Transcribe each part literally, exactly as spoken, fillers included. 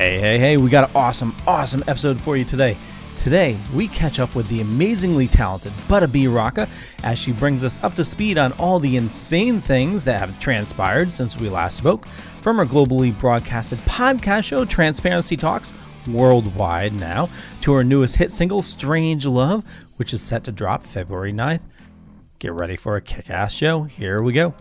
Hey, hey, hey, we got an awesome, awesome episode for you today. Today, we catch up with the amazingly talented Butta Rocka as she brings us up to speed on all the insane things that have transpired since we last spoke from her globally broadcasted podcast show, Transparency Talks, worldwide now, to her newest hit single, Strange Love, which is set to drop February ninth. Get ready for a kick-ass show. Here we go.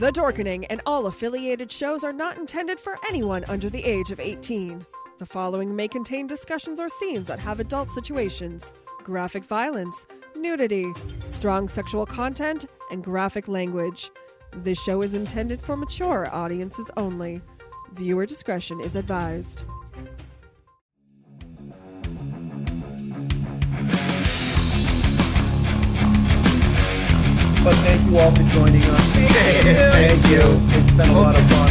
The Dorkening and all affiliated shows are not intended for anyone under the age of eighteen. The following may contain discussions or scenes that have adult situations, graphic violence, nudity, strong sexual content, and graphic language. This show is intended for mature audiences only. Viewer discretion is advised. But thank you all for joining us. Thank you. Thank you. It's been a lot of fun.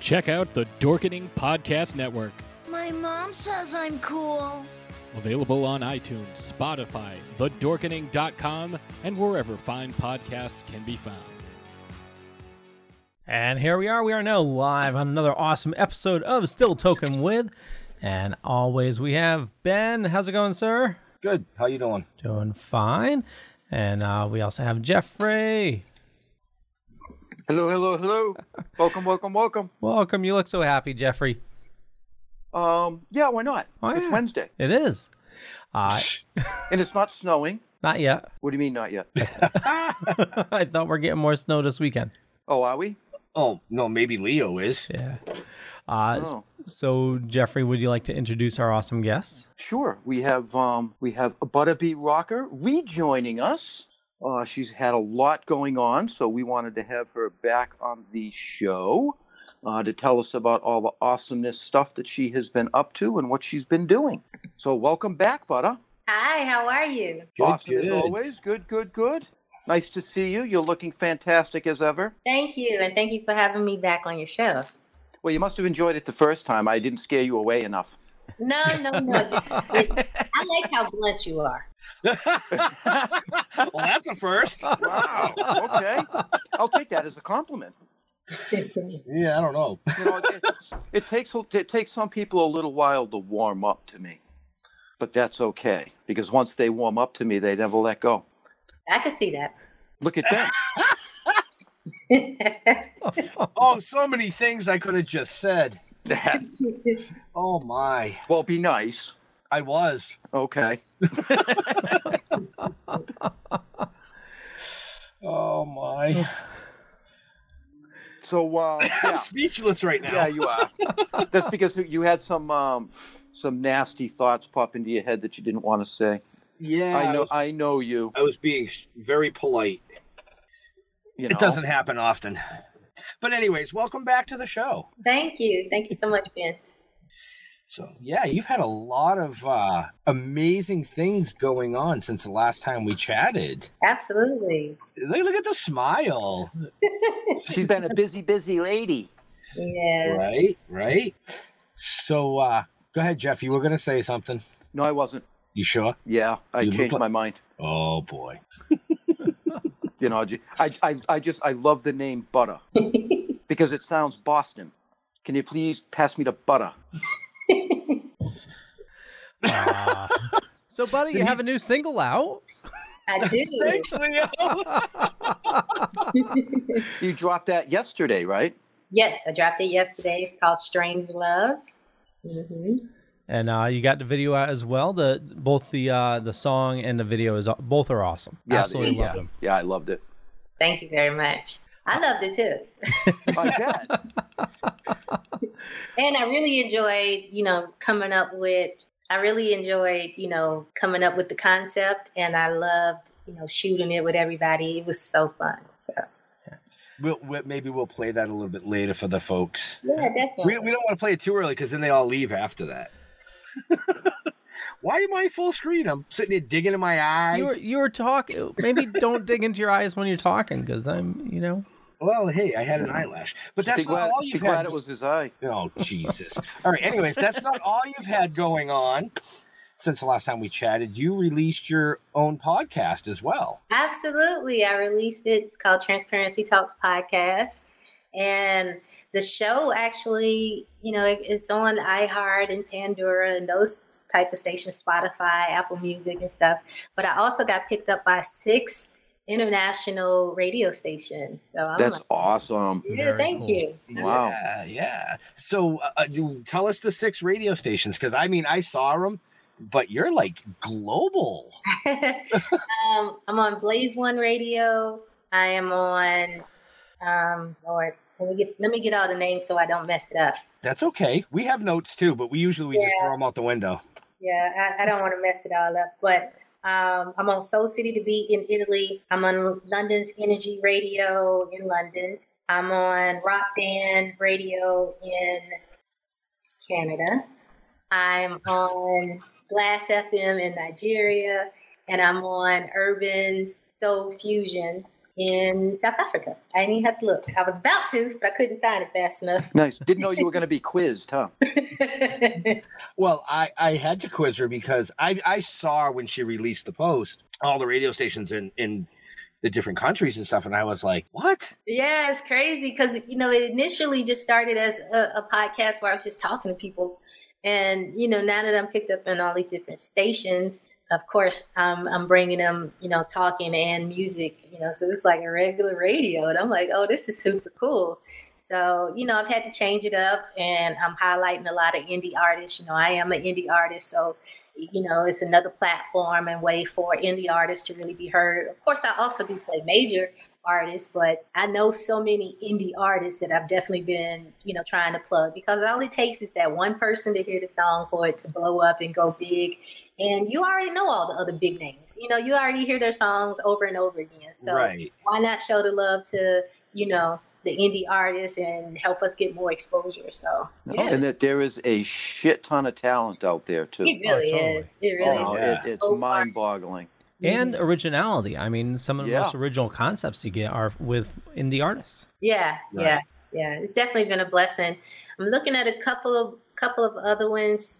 Check out the Dorkening Podcast Network. My mom says I'm cool. Available on iTunes, Spotify, the dorkening dot com, and wherever fine podcasts can be found. And here we are. We are now live on another awesome episode of Still Token With. And always we have Ben. How's it going, sir? Good. How you doing? Doing fine. And uh, we also have Jeffrey. Hello, hello, hello. Welcome, welcome, welcome. Welcome. You look so happy, Jeffrey. Um, yeah, why not? Oh, it's yeah. Wednesday. It is. Uh, and it's not snowing. Not yet. What do you mean not yet? I thought we're getting more snow this weekend. Oh, are we? Oh, no, maybe Leo is. Yeah. Uh, oh. So, Jeffrey, would you like to introduce our awesome guests? Sure. We have um, we have Butta Rocka rejoining us. Uh, she's had a lot going on, so we wanted to have her back on the show uh, to tell us about all the awesomeness stuff that she has been up to and what she's been doing. So welcome back, Butta. Hi, how are you? Good, awesome good. As always. Good, good, good. Nice to see you. You're looking fantastic as ever. Thank you, and thank you for having me back on your show. Well, you must have enjoyed it the first time. I didn't scare you away enough. No, no, no. I like how blunt you are. Well, that's a first. Wow. Okay. I'll take that as a compliment. Yeah, I don't know. You know, it, it takes it takes some people a little while to warm up to me, but that's okay, because once they warm up to me, they never let go. I can see that. Look at that. Oh, so many things I could have just said. Oh my. Well, be nice. I was. Okay. Oh my. So uh, yeah. I'm speechless right now. Yeah, you are. That's because you had some um, some nasty thoughts pop into your head that you didn't want to say. Yeah, I know. I, was, I know you. I was being very polite. You know. It doesn't happen often. But anyways, welcome back to the show. Thank you. Thank you so much, Ben. So yeah, you've had a lot of uh, amazing things going on since the last time we chatted. Absolutely. Look at the smile. She's been a busy, busy lady. Yes. Right, right. So uh, go ahead, Jeff. You were going to say something. No, I wasn't. You sure? Yeah, I you changed like... my mind. Oh, boy. You know, I, I, I just, I love the name Butta because it sounds Boston. Can you please pass me the Butta? uh, so, Butta, you have a new single out. I do. Thanks, Leo. You dropped that yesterday, right? Yes, I dropped it yesterday. It's called Strange Love. Mm-hmm. And uh, you got the video out as well. The both the uh, the song and the video is both are awesome. Yeah, absolutely yeah, loved yeah. them. Yeah, I loved it. Thank you very much. I loved it too. Like that. And I really enjoyed, you know, coming up with, I really enjoyed, you know, coming up with the concept, and I loved, you know, shooting it with everybody. It was so fun. So. We'll, we'll, maybe we'll play that a little bit later for the folks. Yeah, definitely. We, we don't want to play it too early because then they all leave after that. Why am I full screen? I'm sitting here digging in my eye. You were, you were talking. Maybe don't dig into your eyes when you're talking because I'm, you know. Well, hey, I had an eyelash, but that's not glad, all you've had. Glad it was his eye. Oh, Jesus. All right. Anyways, that's not all you've had going on since the last time we chatted. You released your own podcast as well. Absolutely. I released it. It's called Transparency Talks Podcast. And the show actually, you know, it, it's on iHeart and Pandora and those type of stations, Spotify, Apple Music and stuff. But I also got picked up by six international radio stations. So I'm that's like, awesome. Yeah, Very thank cool. you. Wow. Yeah. yeah. So uh, tell us the six radio stations, because I mean, I saw them, but you're like global. um, I'm on Blaze One Radio. I am on... Um, Lord, let me, get, let me get all the names so I don't mess it up. That's okay. We have notes too, but we usually we yeah. just throw them out the window. Yeah, I, I don't want to mess it all up. But um, I'm on Soul City to Beat in Italy. I'm on London's Energy Radio in London. I'm on Rock Band Radio in Canada. I'm on Blast F M in Nigeria. And I'm on Urban Soul Fusion in South Africa. I didn't even have to look. I was about to, but I couldn't find it fast enough. Nice. Didn't know you were going to be quizzed, huh? Well, I, I had to quiz her because I, I saw when she released the post, all the radio stations in, in the different countries and stuff, and I was like, what? Yeah, it's crazy because, you know, it initially just started as a, a podcast where I was just talking to people. And, you know, now that I'm picked up in all these different stations, of course, um, I'm bringing them, you know, talking and music, you know, so it's like a regular radio. And I'm like, oh, this is super cool. So, you know, I've had to change it up, and I'm highlighting a lot of indie artists. You know, I am an indie artist. So, you know, it's another platform and way for indie artists to really be heard. Of course, I also do play major artists, but I know so many indie artists that I've definitely been, you know, trying to plug, because all it takes is that one person to hear the song for it to blow up and go big. And you already know all the other big names. You know, you already hear their songs over and over again. So right. Why not show the love to, you know, the indie artists and help us get more exposure? So yeah. And that there is a shit ton of talent out there too. It really oh, totally. is. It really oh, is. It, it's so mind-boggling. And mm-hmm. originality. I mean, some of the yeah. most original concepts you get are with indie artists. Yeah, right. yeah, yeah. It's definitely been a blessing. I'm looking at a couple of couple of other ones.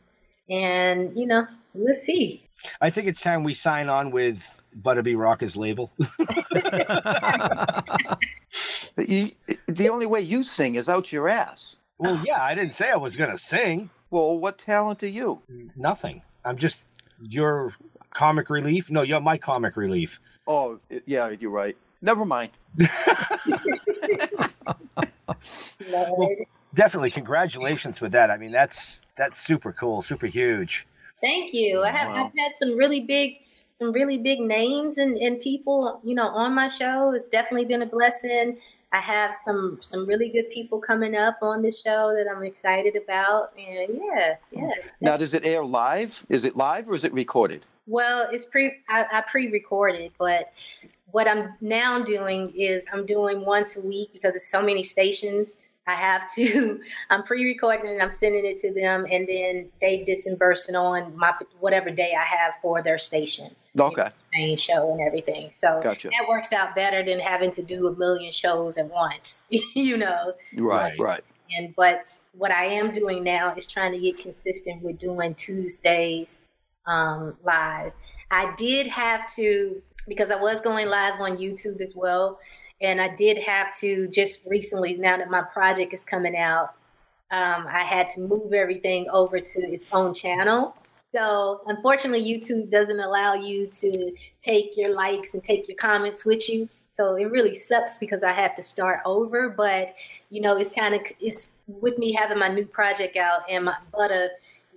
And, you know, we'll see. I think it's time we sign on with Butta Rocka's label. You, the only way you sing is out your ass. Well, yeah, I didn't say I was going to sing. Well, what talent are you? Nothing. I'm just your comic relief. No, you're my comic relief. Oh, yeah, you're right. Never mind. Well, definitely, congratulations with that. I mean, that's that's super cool, super huge. Thank you. I have wow. I've had some really big, some really big names and, and people, you know, on my show. It's definitely been a blessing. I have some some really good people coming up on the show that I'm excited about, and yeah, yeah. Now, does it air live? Is it live or is it recorded? Well, it's pre. I, I pre-recorded, but what I'm now doing is I'm doing once a week because it's so many stations. I have to. I'm pre-recording and I'm sending it to them, and then they disburse it on my whatever day I have for their station. Okay. Same show and everything, so gotcha. That works out better than having to do a million shows at once. You know. Right. Like, right. And but what I am doing now is trying to get consistent with doing Tuesdays um, live. I did have to because I was going live on YouTube as well. And I did have to just recently, now that my project is coming out, um, I had to move everything over to its own channel. So unfortunately, YouTube doesn't allow you to take your likes and take your comments with you. So it really sucks because I have to start over. But, you know, it's kind of it's with me having my new project out and my Butta,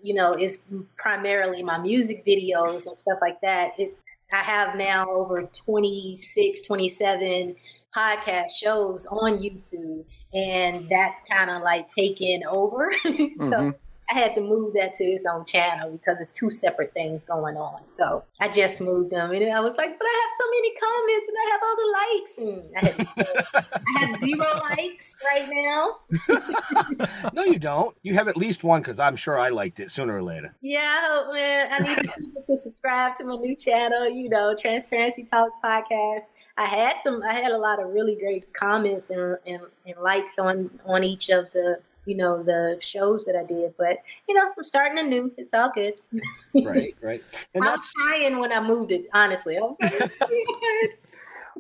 you know, is primarily my music videos and stuff like that. It, I have now over twenty-six, twenty-seven podcast shows on YouTube, and that's kind of like taking over. So mm-hmm. I had to move that to its own channel because it's two separate things going on. So I just moved them, and I was like, but I have so many comments, and I have all the likes, and I have, I have zero likes right now. No, you don't. You have at least one because I'm sure I liked it sooner or later. Yeah, I hope, man. I need people to subscribe to my new channel, you know, Transparency Talks podcast. I had some. I had a lot of really great comments and, and, and likes on, on each of the, you know, the shows that I did. But, you know, I'm starting anew. It's all good. Right, right. And I was crying when I moved it, honestly. I was like,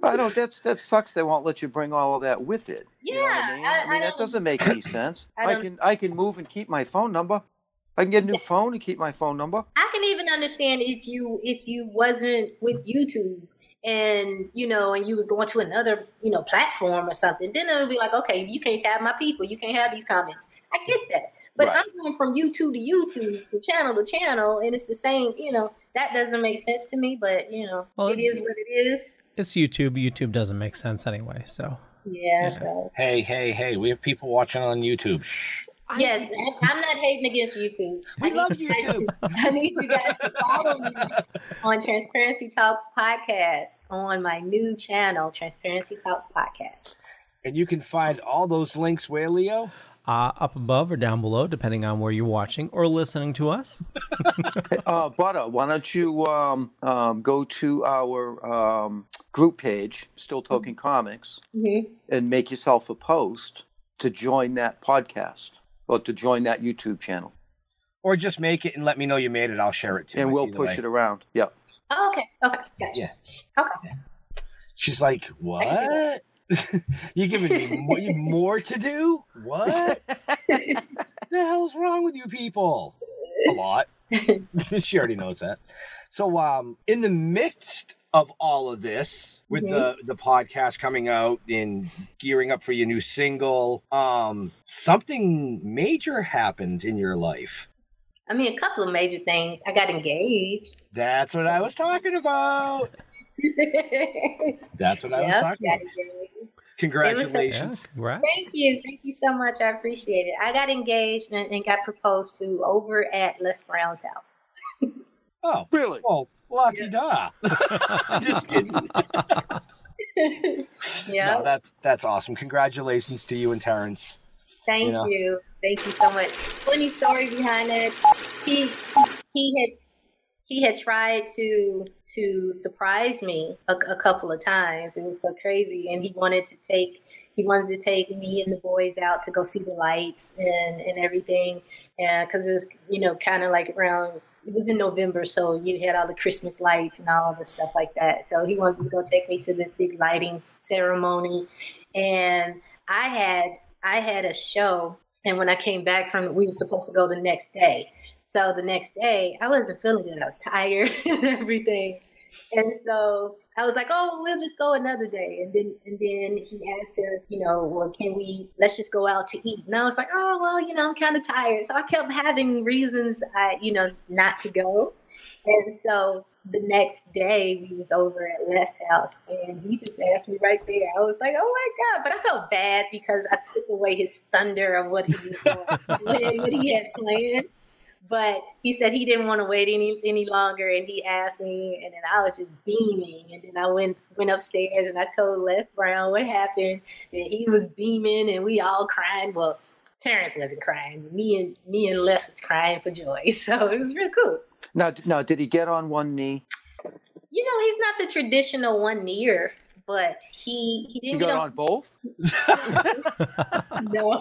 I don't, that's, that sucks. They won't let you bring all of that with it. Yeah. You know what I mean, I, I mean I that doesn't make any sense. I, I can I can move and keep my phone number. I can get a new phone and keep my phone number. I can even understand if you if you wasn't with YouTube. And, you know, and you was going to another, you know, platform or something, then it would be like, okay, you can't have my people. You can't have these comments. I get that. But right. I'm going from YouTube to YouTube, from channel to channel, and it's the same, you know, that doesn't make sense to me, but, you know, well, it is what it is. It's YouTube. YouTube doesn't make sense anyway, so. Yeah. yeah. So. Hey, hey, hey, we have people watching on YouTube. Shh. I yes, mean, I'm not hating against YouTube. I love YouTube. Guys, I need you guys to follow me on Transparency Talks Podcast on my new channel, Transparency Talks Podcast. And you can find all those links where, Leo? Uh, up above or down below, depending on where you're watching or listening to us. uh, Butta, why don't you um, um, go to our um, group page, Still Talking mm-hmm. Comics, mm-hmm. and make yourself a post to join that podcast. Well, to join that YouTube channel. Or just make it and let me know you made it. I'll share it too. And we'll push it around. Yeah. Oh, okay. Okay. Gotcha. Yeah. Okay. She's like, what? You're giving me more, more to do? What? The hell's wrong with you people? A lot. She already knows that. So um, in the midst of all of this, with mm-hmm. the, the podcast coming out and gearing up for your new single, um, something major happened in your life. I mean, a couple of major things. I got engaged. That's what I was talking about. That's what I yep, was talking about. Engaged. Congratulations. So, yeah, thank you. Thank you so much. I appreciate it. I got engaged and, and got proposed to over at Les Brown's house. Oh, really? Well, la-ti-da. Yeah. Just kidding. Yeah. No, that's that's awesome. Congratulations to you and Terrence. Thank you. Know. you. Thank you so much. Funny story behind it. He he had he had tried to to surprise me a, a couple of times. It was so crazy, and he wanted to take he wanted to take me and the boys out to go see the lights and, and everything. Yeah, because it was, you know, kind of like around, it was in November, so you had all the Christmas lights and all the stuff like that. So he wanted to go take me to this big lighting ceremony. And I had, I had a show. And when I came back from it, we were supposed to go the next day. So the next day, I wasn't feeling good. I was tired and everything. And so I was like, oh, we'll just go another day. And then and then he asked us, you know, well, can we, let's just go out to eat. And I was like, oh, well, you know, I'm kind of tired. So I kept having reasons, I, you know, not to go. And so the next day we was over at Les' house and he just asked me right there. I was like, oh my God. But I felt bad because I took away his thunder of what he, what he had planned. But he said he didn't want to wait any any longer, and he asked me, and then I was just beaming. And then I went went upstairs, and I told Les Brown what happened, and he was beaming, and we all crying. Well, Terrence wasn't crying. Me and me and Les was crying for joy, so it was real cool. Now, now, did he get on one knee? You know, he's not the traditional one kneer, but he he didn't he got on, on both. No.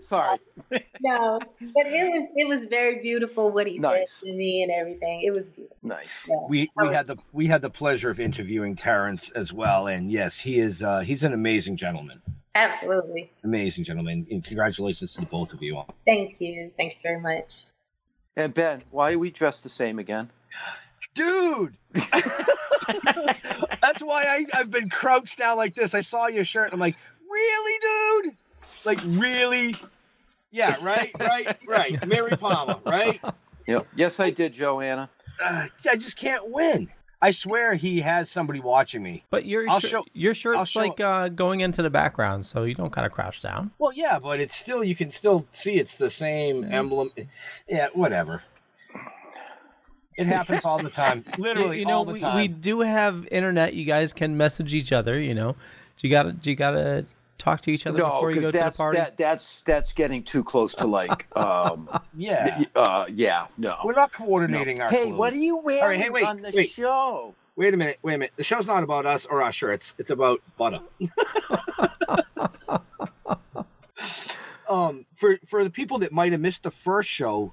Sorry. Uh, no, but it was it was very beautiful what he nice. said to me and everything. It was beautiful. Nice. Yeah, we we was... had the we had the pleasure of interviewing Terrence as well, and yes, he is uh, he's an amazing gentleman. Absolutely. Amazing gentleman, and congratulations to both of you. Thank you. Thank you very much. And Ben, why are we dressed the same again? Dude. That's why I, I've been crouched down like this. I saw your shirt and I'm like, really, dude? Like, really? Yeah, right, right, right. Mary Palmer, right? Yep. Yes, I did, Joanna. Uh, I just can't win. I swear he has somebody watching me. But your, sh show, your shirt's show, like uh, going into the background, so you don't kind of crouch down. Well, yeah, but it's still, you can still see it's the same mm. emblem. Yeah, whatever. It happens all the time. Literally, you know, all the we, time. We do have internet. You guys can message each other, you know. Do you gotta, do you gotta talk to each other no, before you go to the party? That, that's that's getting too close to like, um, yeah, uh, yeah, no. We're not coordinating no. our. Hey, clothes. What are you wearing right, hey, wait, on the wait. show? Wait a minute, wait a minute. The show's not about us or our shirts. It's about Butta. um, for for the people that might have missed the first show,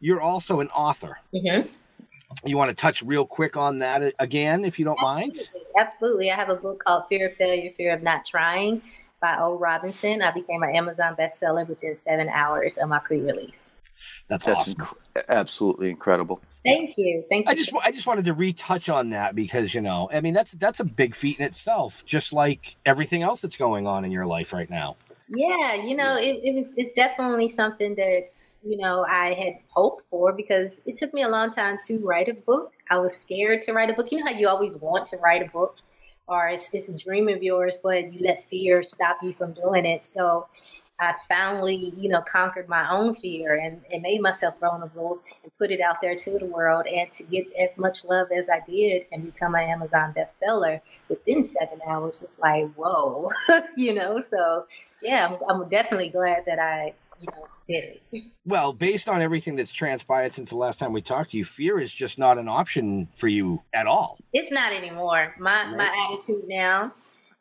you're also an author. Mm-hmm. You want to touch real quick on that again, if you don't Absolutely. mind? Absolutely. I have a book called Fear of Failure, Fear of Not Trying by O. Robinson. I became an Amazon bestseller within seven hours of my pre-release. That's, That's awesome. Inc absolutely incredible. Thank you. Thank you. I just I just wanted to retouch on that because, you know, I mean, that's that's a big feat in itself, just like everything else that's going on in your life right now. Yeah, you know, it, it was it's definitely something that, you know, I had hoped for because it took me a long time to write a book. I was scared to write a book. You know how you always want to write a book, or it's, it's a dream of yours, but you let fear stop you from doing it. So I finally, you know, conquered my own fear and, and made myself vulnerable and put it out there to the world. And to get as much love as I did and become an Amazon bestseller within seven hours was like, whoa, you know. So, yeah, I'm, I'm definitely glad that I You know, did it. Well, based on everything that's transpired since the last time we talked to you, fear is just not an option for you at all. It's not anymore. My right. my attitude now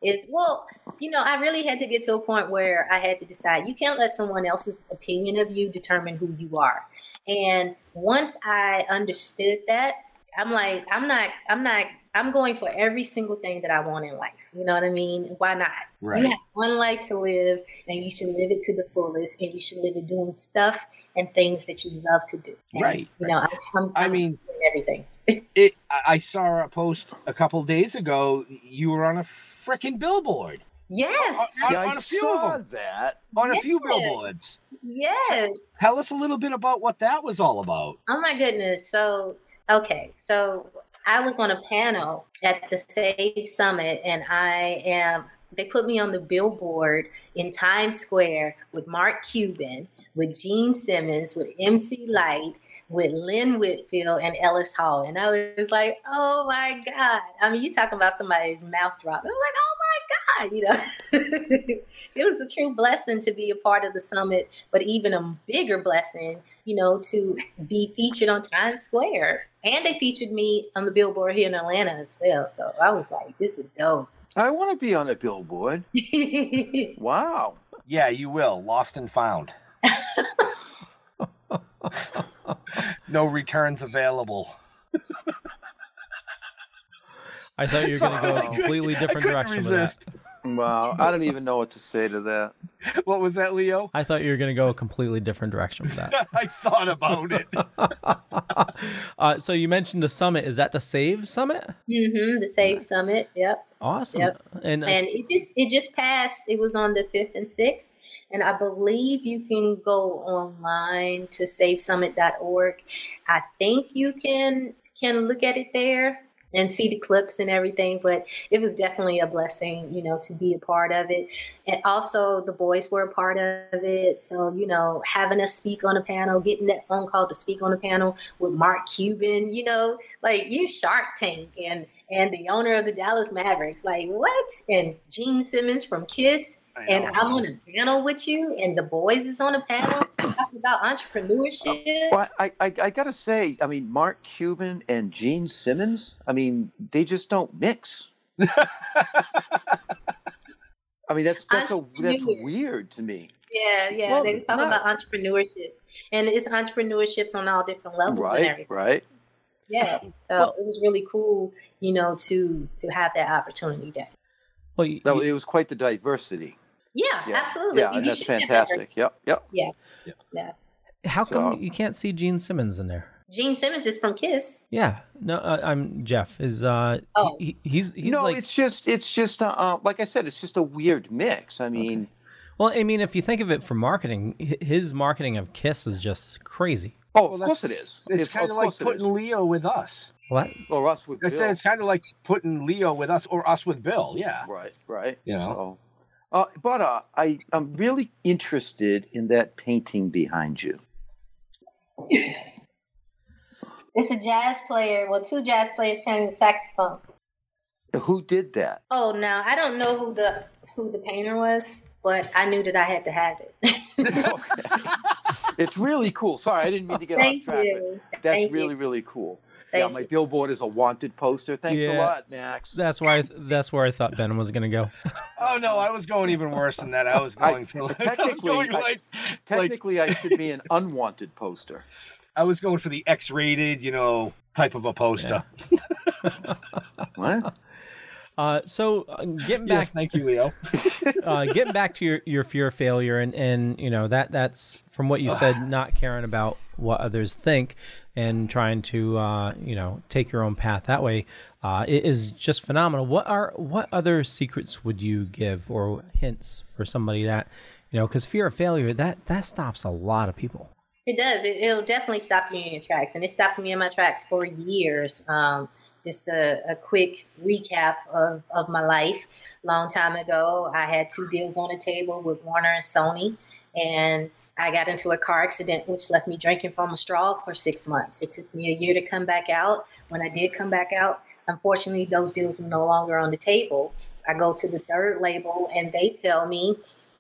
is, well, you know, I really had to get to a point where I had to decide. You can't let someone else's opinion of you determine who you are. And once I understood that, I'm like, I'm not, I'm not, I'm going for every single thing that I want in life. You know what I mean? Why not? Right. You have one life to live, and you should live it to the fullest, and you should live it doing stuff and things that you love to do. And, right. You know, right. I'm, I'm, I mean, everything. it, I saw a post a couple of days ago. You were on a freaking billboard. Yes. On, on, I on a few saw of them. that. On yes. a few billboards. Yes. Tell us a little bit about what that was all about. Oh, my goodness. So, okay. So I was on a panel at the Save Summit, and I am, they put me on the billboard in Times Square with Mark Cuban, with Gene Simmons, with M C Light, with Lynn Whitfield and Ellis Hall. And I was like, oh my God. I mean, you talking about somebody's mouth dropping. I was like, oh my God, you know. It was a true blessing to be a part of the summit, but even a bigger blessing, you know, to be featured on Times Square. And they featured me on the billboard here in Atlanta as well. So I was like, this is dope. I want to be on a billboard. Wow. Yeah, you will. Lost and found. No returns available. I thought you were going to go a completely different direction with that. Wow, I don't even know what to say to that. What was that, Leo? I thought you were going to go a completely different direction with that. I thought about it. uh, so you mentioned the summit. Is that the Save Summit? Mm-hmm, the Save Summit, yep. Awesome. Yep. And, uh, and it just it just passed. It was on the fifth and sixth. And I believe you can go online to save summit dot org. I think you can can look at it there and see the clips and everything, but it was definitely a blessing, you know, to be a part of it. And also the boys were a part of it. So, you know, having us speak on a panel, getting that phone call to speak on a panel with Mark Cuban, you know, like you Shark Tank and, and the owner of the Dallas Mavericks, like what? And Gene Simmons from KISS. And I'm on a panel with you, and the boys is on a panel talking about entrepreneurship. Well, I, I, I gotta say, I mean, Mark Cuban and Gene Simmons, I mean, they just don't mix. I mean, that's that's a, that's weird to me. Yeah, yeah, well, they talk no. about entrepreneurships, and it's entrepreneurships on all different levels. Right, and everything. Right. Yeah, so well, it was really cool, you know, to to have that opportunity there. Well, you, no, it was quite the diversity. Yeah, yeah. Absolutely. Yeah, and that's fantastic. Yep, yep. Yeah, yeah. yeah. How so, come you can't see Gene Simmons in there? Gene Simmons is from KISS. Yeah. No, uh, I'm Jeff. Is uh, oh. he, he's he's no, like... it's just it's just uh, like I said, it's just a weird mix. I mean, okay. Well, I mean, if you think of it for marketing, his marketing of KISS is just crazy. Oh, well, of course it is. It's, it's kind of like putting Leo with us. What? Or us with I Bill. Said it's kind of like putting Leo with us or us with Bill, yeah. Right, right. You know. Uh, but uh, I, I'm really interested in that painting behind you. It's a jazz player. Well, two jazz players playing the saxophone. Who did that? Oh, no. I don't know who the who the painter was, but I knew that I had to have it. It's really cool. Sorry, I didn't mean to get Thank off track. You. That's Thank really, you. really cool. Thank yeah, my you. billboard is a wanted poster. Thanks yeah. a lot, Max. That's why. I th that's where I thought Ben was going to go. Oh no, I was going even worse than that. I was going I, for like, technically. I was going I, like, technically, like, I should be an unwanted poster. I was going for the X rated, you know, type of a poster. Yeah. What? Uh, so uh, getting back, yes, thank you, Leo. uh, getting back to your, your fear of failure, and and you know that that's from what you said, not caring about what others think, and trying to uh, you know take your own path that way. Uh, it is just phenomenal. What are what other secrets would you give or hints for somebody that you know because fear of failure that that stops a lot of people. It does. It, it'll definitely stop you in your tracks, and it stopped me in my tracks for years. Um, Just a, a quick recap of, of my life. Long time ago, I had two deals on the table with Warner and Sony, and I got into a car accident, which left me drinking from a straw for six months. It took me a year to come back out. When I did come back out, unfortunately, those deals were no longer on the table. I go to the third label, and they tell me,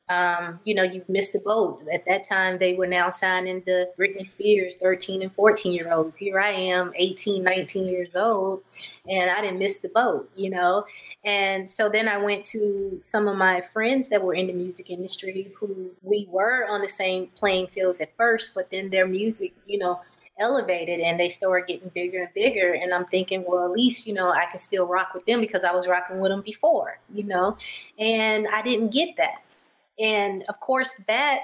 um, you know, you've missed the boat. At that time, they were now signing the Britney Spears thirteen and fourteen year olds. Here I am, eighteen, nineteen years old, and I didn't miss the boat, you know. And so then I went to some of my friends that were in the music industry who we were on the same playing fields at first, but then their music, you know, elevated and they started getting bigger and bigger. And I'm thinking, well, at least, you know, I can still rock with them because I was rocking with them before, you know, and I didn't get that. And of course that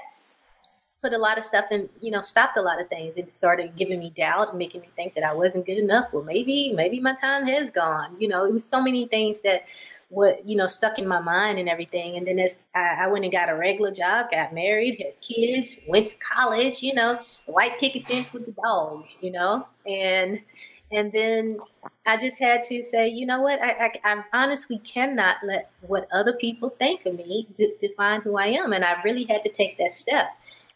put a lot of stuff in, you know, stopped a lot of things. It started giving me doubt and making me think that I wasn't good enough. Well, maybe, maybe my time has gone, you know, it was so many things that were, you know, stuck in my mind and everything. And then as I, I went and got a regular job, got married, had kids, went to college, you know, white picket fence with the dog, you know, and, and then I just had to say, you know what, I, I, I honestly cannot let what other people think of me de- define who I am. And I really had to take that step.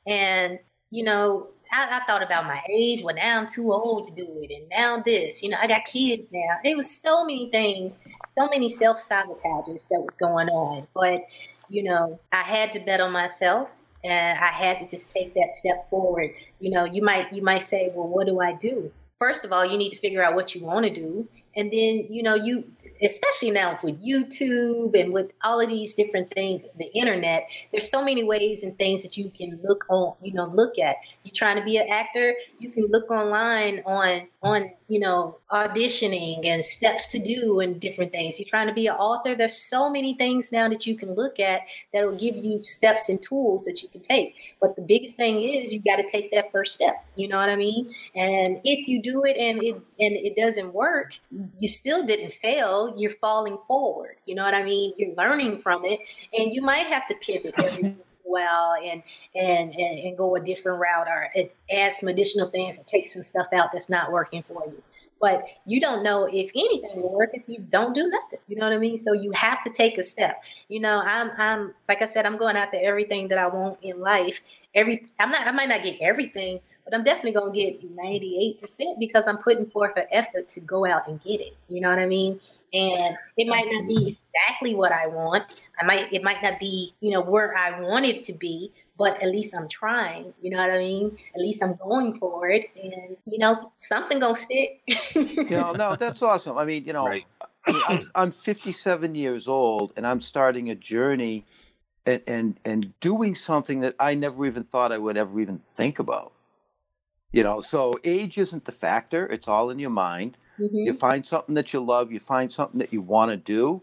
And, you know, I, I thought about my age. Well, now I'm too old to do it. And now this, you know, I got kids now. It was so many things, so many self-sabotages that was going on. But, you know, I had to bet on myself. And I had to just take that step forward. You know, you might you might say, well, what do I do? First of all, you need to figure out what you want to do. And then, you know, you especially now with YouTube and with all of these different things, the internet, there's so many ways and things that you can look on, you know, look at. You're trying to be an actor, you can look online on, on, you know, auditioning and steps to do and different things. You're trying to be an author. There's so many things now that you can look at that will give you steps and tools that you can take. But the biggest thing is you got to take that first step. You know what I mean? And if you do it and it, and it doesn't work, you still didn't fail. You're falling forward. You know what I mean? You're learning from it, and you might have to pivot every once in a while and, and, and, and go a different route or add some additional things and take some stuff out that's not working for you. But you don't know if anything will work if you don't do nothing. You know what I mean? So you have to take a step. You know, I'm, I'm, like I said, I'm going after everything that I want in life. Every, I'm not, I might not get everything, but I'm definitely going to get ninety-eight percent because I'm putting forth an effort to go out and get it. You know what I mean? And it might not be exactly what I want. I might, it might not be, you know, where I want it to be, but at least I'm trying, you know what I mean? At least I'm going for it, and, you know, something gonna stick. You know, no, that's awesome. I mean, you know, right. I mean, I'm, I'm fifty-seven years old, and I'm starting a journey and, and, and doing something that I never even thought I would ever even think about. You know, so age isn't the factor. It's all in your mind. Mm-hmm. You find something that you love. You find something that you want to do.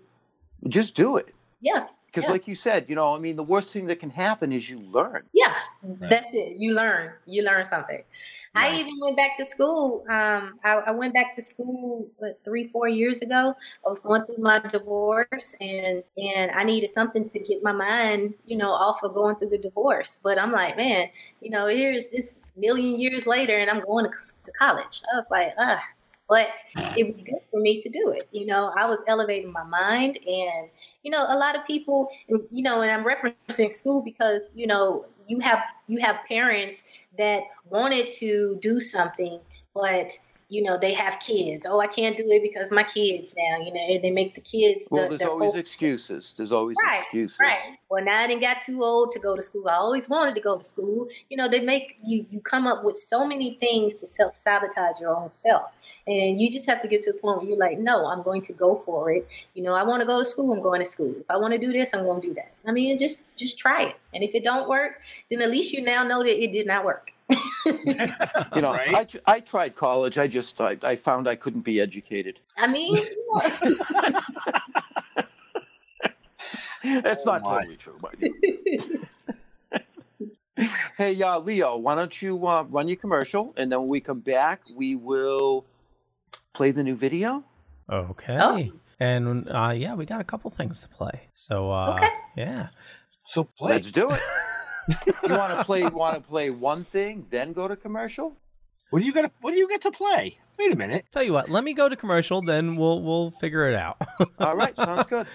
Just do it. Yeah. Because yeah. like you said, you know, I mean, the worst thing that can happen is you learn. Yeah, right. That's it. You learn. You learn something. Right. I even went back to school. Um, I, I went back to school what, three, four years ago. I was going through my divorce, and and I needed something to get my mind, you know, off of going through the divorce. But I'm like, man, you know, here's this million years later, and I'm going to, to college. I was like, ah. But it was good for me to do it. You know, I was elevating my mind, and, you know, a lot of people, you know, and I'm referencing school because, you know, you have, you have parents that wanted to do something, but, you know, they have kids. Oh, I can't do it because my kids now, you know, they make the kids. Well, the, there's always whole... excuses. There's always right, excuses. Right. Well, now I didn't got too old to go to school. I always wanted to go to school. You know, they make you, you come up with so many things to self-sabotage your own self. And you just have to get to a point where you're like, no, I'm going to go for it. You know, I want to go to school. I'm going to school. If I want to do this, I'm going to do that. I mean, just just try it. And if it don't work, then at least you now know that it did not work. You know, right? I, I tried college. I just I, I found I couldn't be educated. I mean, you know. That's oh not my. Totally true, buddy. Hey, uh, Leo, why don't you uh, run your commercial, and then when we come back, we will play the new video. Okay. Oh. And, uh, yeah, we got a couple things to play. So, uh, okay. yeah. So play. Let's do it. You want to play Want to play one thing, then go to commercial? What do you got? What do you get to play? Wait a minute. Tell you what. Let me go to commercial, then we'll we'll figure it out. All right, sounds good.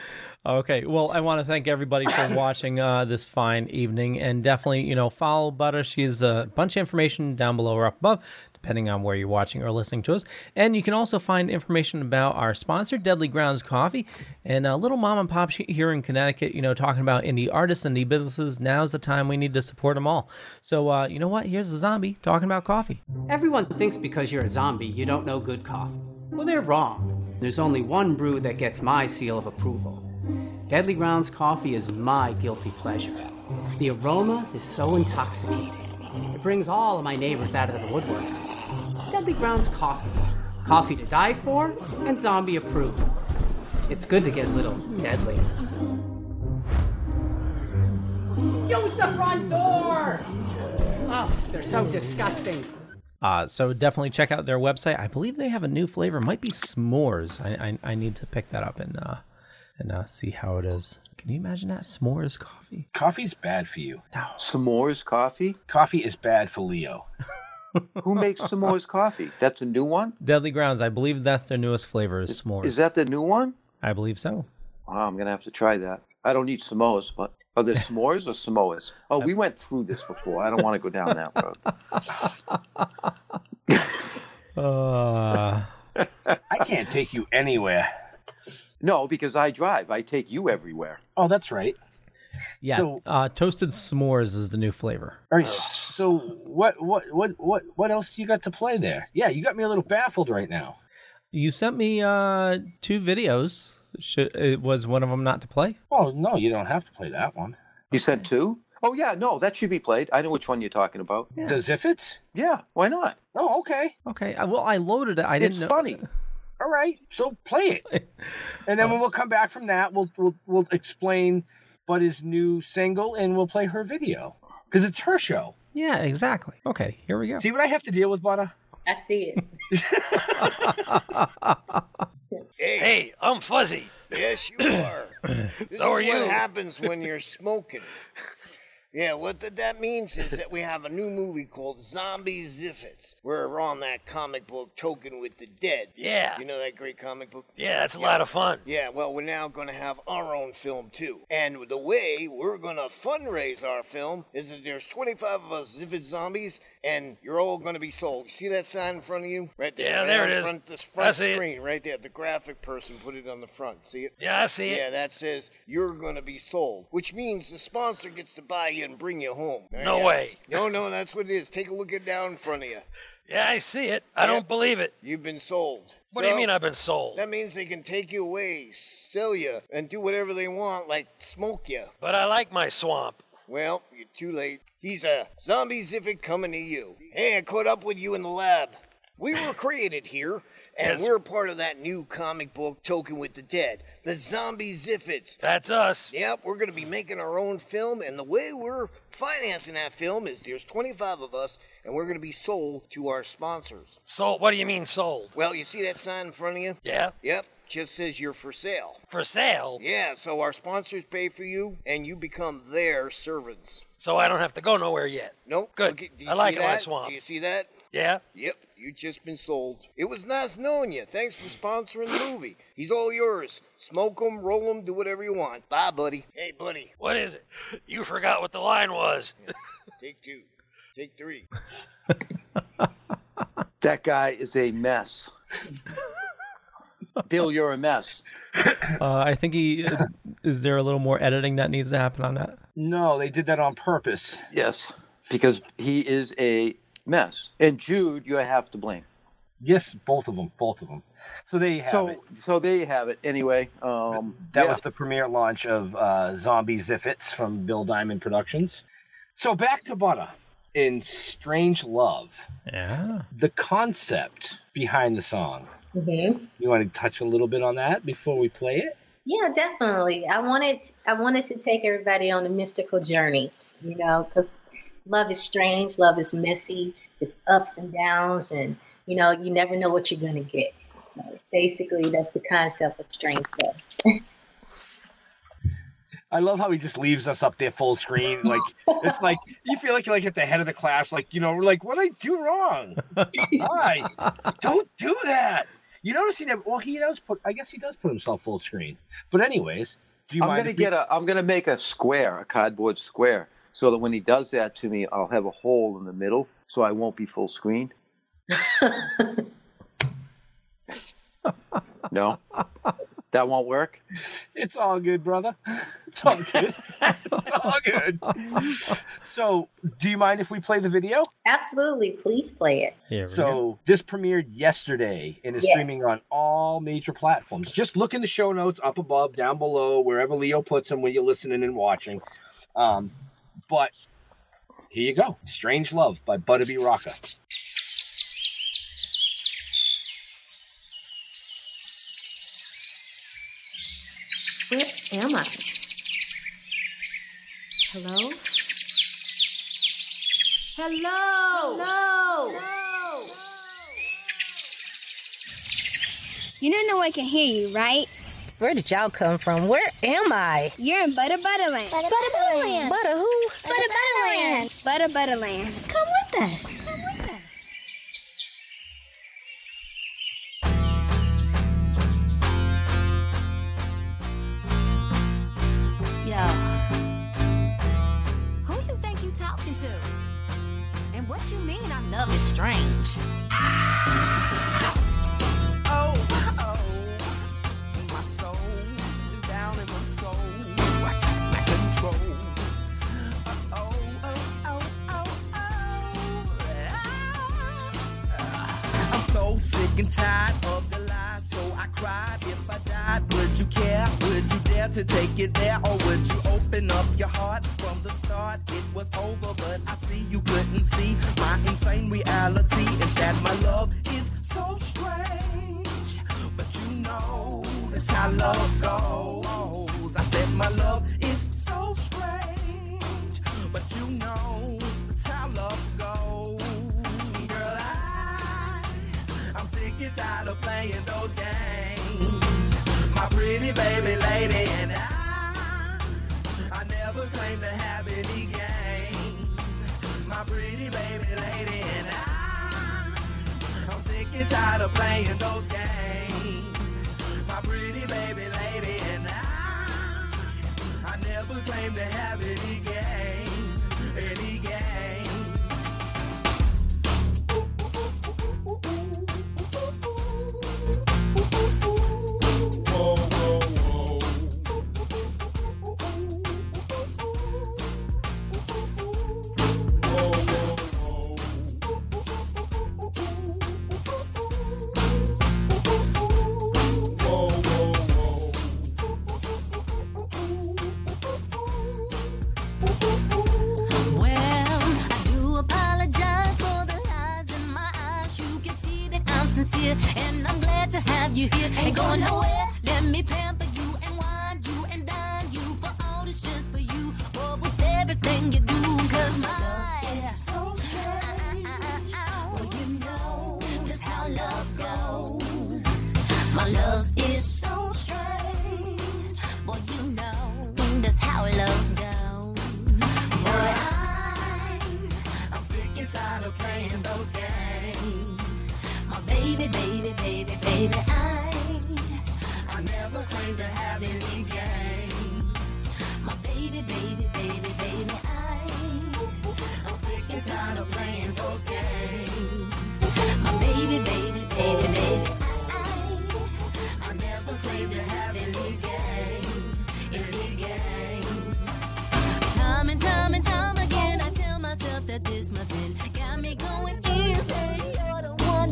Okay. Well, I want to thank everybody for watching uh, this fine evening, and definitely, you know, follow Butta. She's a bunch of information down below or up above, depending on where you're watching or listening to us. And you can also find information about our sponsor, Deadly Grounds Coffee, and a little mom and pop here in Connecticut, you know, talking about indie artists, indie businesses. Now's the time we need to support them all. So, uh, you know what? Here's a zombie talking about coffee. Everyone thinks because you're a zombie, you don't know good coffee. Well, they're wrong. There's only one brew that gets my seal of approval. Deadly Grounds Coffee is my guilty pleasure. The aroma is so intoxicating. It brings all of my neighbors out of the woodwork. Deadly Grounds Coffee. Coffee to die for and zombie approved. It's good to get a little deadly. Use the front door! Oh, they're so disgusting. Uh, so definitely check out their website. I believe they have a new flavor. Might be s'mores. I I, I need to pick that up and uh, and uh, see how it is. Can you imagine that? S'mores coffee. Coffee's bad for you. No. S'mores coffee? Coffee is bad for Leo. Who makes s'mores coffee? That's a new one? Deadly Grounds. I believe that's their newest flavor is s'mores. Is that the new one? I believe so. Wow, I'm going to have to try that. I don't eat s'mores, but are there s'mores or Samoas? Oh, we went through this before. I don't want to go down that road. uh... I can't take you anywhere. No, because I drive. I take you everywhere. Oh, that's right. Yeah, so, uh, toasted s'mores is the new flavor. All right. So what, what, what, what, what else you got to play there? Yeah, you got me a little baffled right now. You sent me uh, two videos. Should, it was one of them not to play? Oh, no, you don't have to play that one. You sent two? Oh, yeah, no, that should be played. I know which one you're talking about. Yeah. The Ziffits? Yeah, why not? Oh, okay. Okay, well, I loaded it. I didn't know. It's funny. All right, so play it. And then when we'll come back from that, we'll, we'll, we'll explain Buddy's new single, and we'll play her video. Because it's her show. Yeah, exactly. Okay, here we go. See what I have to deal with, Butta? I see it. Hey, hey, I'm Fuzzy. Yes, you are. This so are is what you. happens when you're smoking. Yeah, what the, that means is that we have a new movie called Zombie Ziffits. We're on that comic book Token with the Dead. Yeah. You know that great comic book? Yeah, that's a yeah. lot of fun. Yeah, well, we're now going to have our own film, too. And the way we're going to fundraise our film is that there's twenty-five of us Ziffit zombies, and you're all going to be sold. You see that sign in front of you? Right there. Yeah, right there it front, is. This front I see screen, it. Right there. The graphic person put it on the front. See it? Yeah, I see yeah, it. Yeah, that says, you're going to be sold, which means the sponsor gets to buy you and bring you home. There no you way. No, no, that's what it is. Take a look at down in front of you. Yeah, I see it. I yep. don't believe it. You've been sold. What so, do you mean I've been sold? That means they can take you away, sell you, and do whatever they want, like smoke you. But I like my swamp. Well, you're too late. He's a zombie Ziffit coming to you. Hey, I caught up with you in the lab. We were created here, and yes. we're part of that new comic book, Token with the Dead, the Zombie Ziffits. That's us. Yep, we're going to be making our own film, and the way we're financing that film is there's twenty-five of us, and we're going to be sold to our sponsors. Sold? What do you mean sold? Well, you see that sign in front of you? Yeah. Yep. Just says you're for sale. For sale? Yeah, so our sponsors pay for you, and you become their servants. So I don't have to go nowhere yet? Nope. Good. Okay, do you I see like that? my swamp. Do you see that? Yeah? Yep. You've just been sold. It was nice knowing you. Thanks for sponsoring the movie. He's all yours. Smoke 'em, roll 'em, do whatever you want. Bye, buddy. Hey, buddy. What is it? You forgot what the line was. Yeah. Take two. Take three. That guy is a mess. Bill, you're a mess. Uh, I think he... Is there a little more editing that needs to happen on that? No, they did that on purpose. Yes, because he is a... mess. And Jude, you have to blame. Yes, both of them, both of them. So they have so, it. So they have it anyway. Um, that yeah. was the premiere launch of uh, Zombie Ziffits from Bill Diamond Productions. So back to Butta in Strange Love. Yeah. The concept behind the song. Mm-hmm. You want to touch a little bit on that before we play it? Yeah, definitely. I wanted, I wanted to take everybody on a mystical journey, you know, because love is strange. Love is messy. It's ups and downs, and you know you never know what you're gonna get. So basically, that's the concept of strange love. I love how he just leaves us up there full screen. Like it's like you feel like you're like at the head of the class. Like you know, we're like, what did I do wrong? Why? Don't do that. You notice he never. Well, he does put. I guess he does put himself full screen. But anyways, do you I'm mind gonna get we, a. I'm gonna make a square, a cardboard square. So that when he does that to me, I'll have a hole in the middle, so I won't be full screen. No? That won't work? It's all good, brother. It's all good. It's all good. So, do you mind if we play the video? Absolutely. Please play it. Yeah, so, go. This premiered yesterday and is yeah. streaming on all major platforms. Just look in the show notes, up above, down below, wherever Leo puts them when you're listening and watching. Um, but here you go. Strange Love by Butta Rocka. Where am I? Hello? Hello? Hello? Hello? You don't know I can hear you, right? Where did y'all come from? Where am I? You're in Butta Butta Land. Butta Butta Land. Butta who? Butta Butta Land. Butta Butta Land. Come with us. Come with us. Yo. Who you think you talking to? And what you mean our love is strange? Sick and tired of the lies. decide to take it there, or would you open up your heart from the start? It was over, but I see you couldn't see. My insane reality is that my love is so strange, but you know it's how love goes. I said my love is so strange, but you know it's how love goes. Girl, I, I'm sick and tired of playing those games. My pretty baby lady and I, I never claim to have any game. My pretty baby lady and I, I'm sick and tired of playing those games. My pretty baby lady and I, I never claim to have any game, any game. And I'm glad to have you here. Ain't going nowhere. Let me pamper you and wine you and dine you for all this just for you. Or with everything you do, cause my love is so strange. Well, you know that's how love goes. My love is so strange. Well, you know that's how love goes. Boy, I, I'm sick and tired of playing those games. Baby, baby, baby, baby, I I never claimed to have any game. My baby, baby, baby, baby, I I'm sick and tired of playing those games. My baby, baby, baby, baby, I I never claimed to have any game, any game. Time and time and time again, I tell myself that this must end. Got me going insane.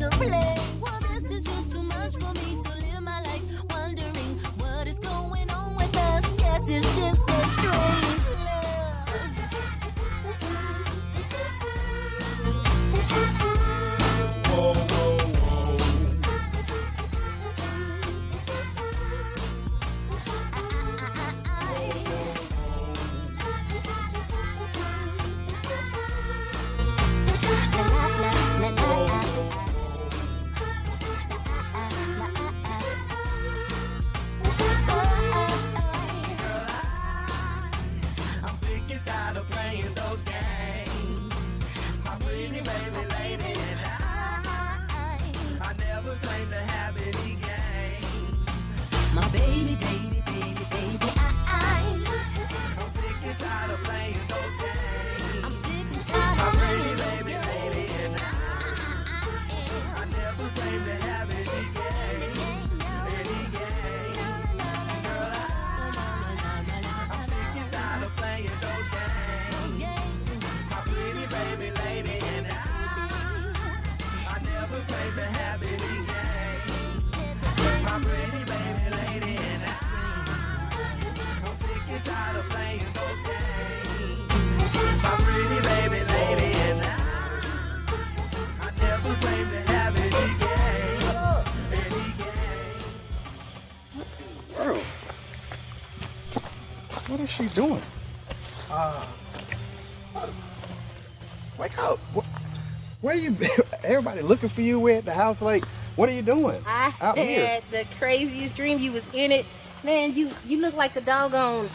To play. Well, this is just too much for me to live my life wondering what is going on with us. Yes, it's just a strange love. Whoa, whoa, whoa. I, I, I, I. La, la, la, la, la, la. What are you doing? Uh, wake up! Where are you? Everybody looking for you. We're at the house. Like, what are you doing? I out had here? The craziest dream. You was in it, man. You you look like a doggone.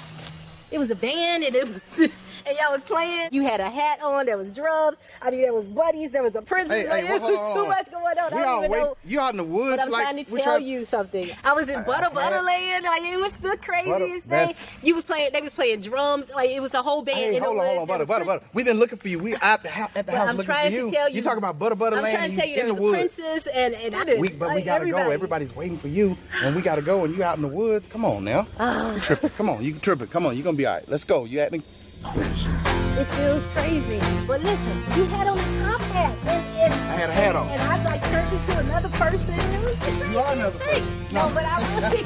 It was a band, and it was, and y'all was playing. You had a hat on. There was drums. I mean, there was buddies. There was a prison. Hey, like, hey, there was too much going on. We I don't even know. You out in the woods? But I'm like, trying to tell trying... you something. I was in uh, Butter Butter Land. Like, it was the craziest butter, thing. That's... You was playing. They was playing drums. Like, it was a whole band. Hey, in hold the on, woods. Hold on, Butter Butter Butter. We've been looking for you. We out the house, at the well, house I'm looking for you. I'm trying to tell you. You talking about Butter Butter I'm Land? I'm trying to tell you. There was the a princess, and and I didn't. We, but like, we gotta everybody. Go. Everybody's waiting for you, and we gotta go. And you out in the woods? Come on now. Come on, you tripping? Come on, you gonna be all right. Let's go. You acting. It feels crazy, but listen, you had on a top hat, and, and I had a hat on, and I like turned into another person. It was, it was you are another person. No, but I really.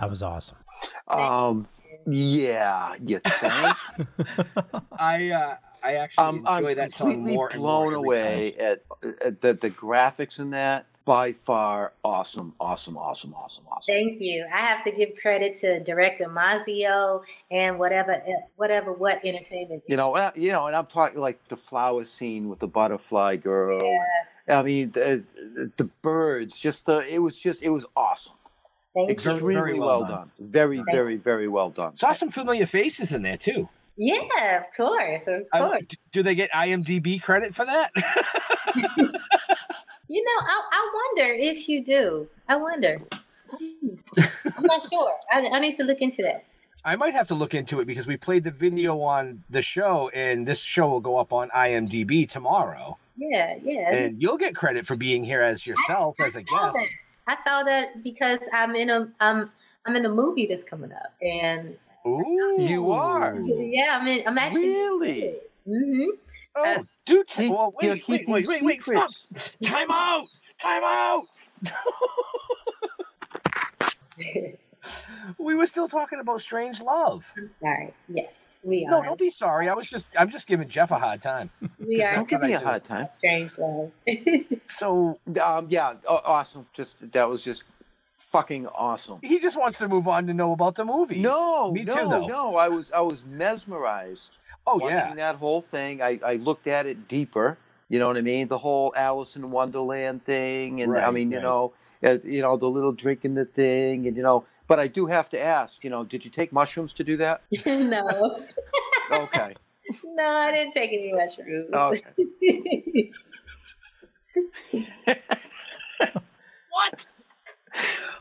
That was awesome. Um, yeah, you think? I uh, I actually um, enjoy I'm that song more. I'm completely blown away at, at the, the graphics in that. By far, awesome, awesome, awesome, awesome, awesome. Thank you. I have to give credit to director Mazio and whatever, whatever, what entertainment. You know, and, you know, and I'm talking like the flower scene with the butterfly girl. Yeah. I mean, the, the birds. Just the. It was just. It was awesome. Thank Extremely you. Very well, well done. done. Very, Thank very, very well done. Saw some familiar faces in there too. Yeah, of course, of course. Um, do they get I M D B credit for that? You know, I, I wonder if you do. I wonder. I'm not sure. I, I need to look into that. I might have to look into it because we played the video on the show, and this show will go up on I M D B tomorrow. Yeah, yeah. And you'll get credit for being here as yourself, I, I as a guest. That. I saw that because I'm in a um I'm in a movie that's coming up, and ooh, you are. Yeah, I mean, I'm actually really. Mm-hmm. Oh, uh, do take. Well, wait, wait, wait, wait, wait, stop! Time out! Time out! We were still talking about Strange Love. Sorry. Yes, we are. No, don't be sorry. I was just, I'm just giving Jeff a hard time. We are. Don't give me a hard time. Strange Love. So, um, yeah, awesome. Just that was just. Fucking awesome. He just wants to move on to know about the movies. No, me no, too, though. no. I was I was mesmerized. Oh watching yeah, that whole thing. I, I looked at it deeper. You know what I mean? The whole Alice in Wonderland thing, and right, I mean, right. you know, as, you know, the little drink in the thing, and you know. But I do have to ask, you know, did you take mushrooms to do that? No. Okay. No, I didn't take any mushrooms. Okay. What?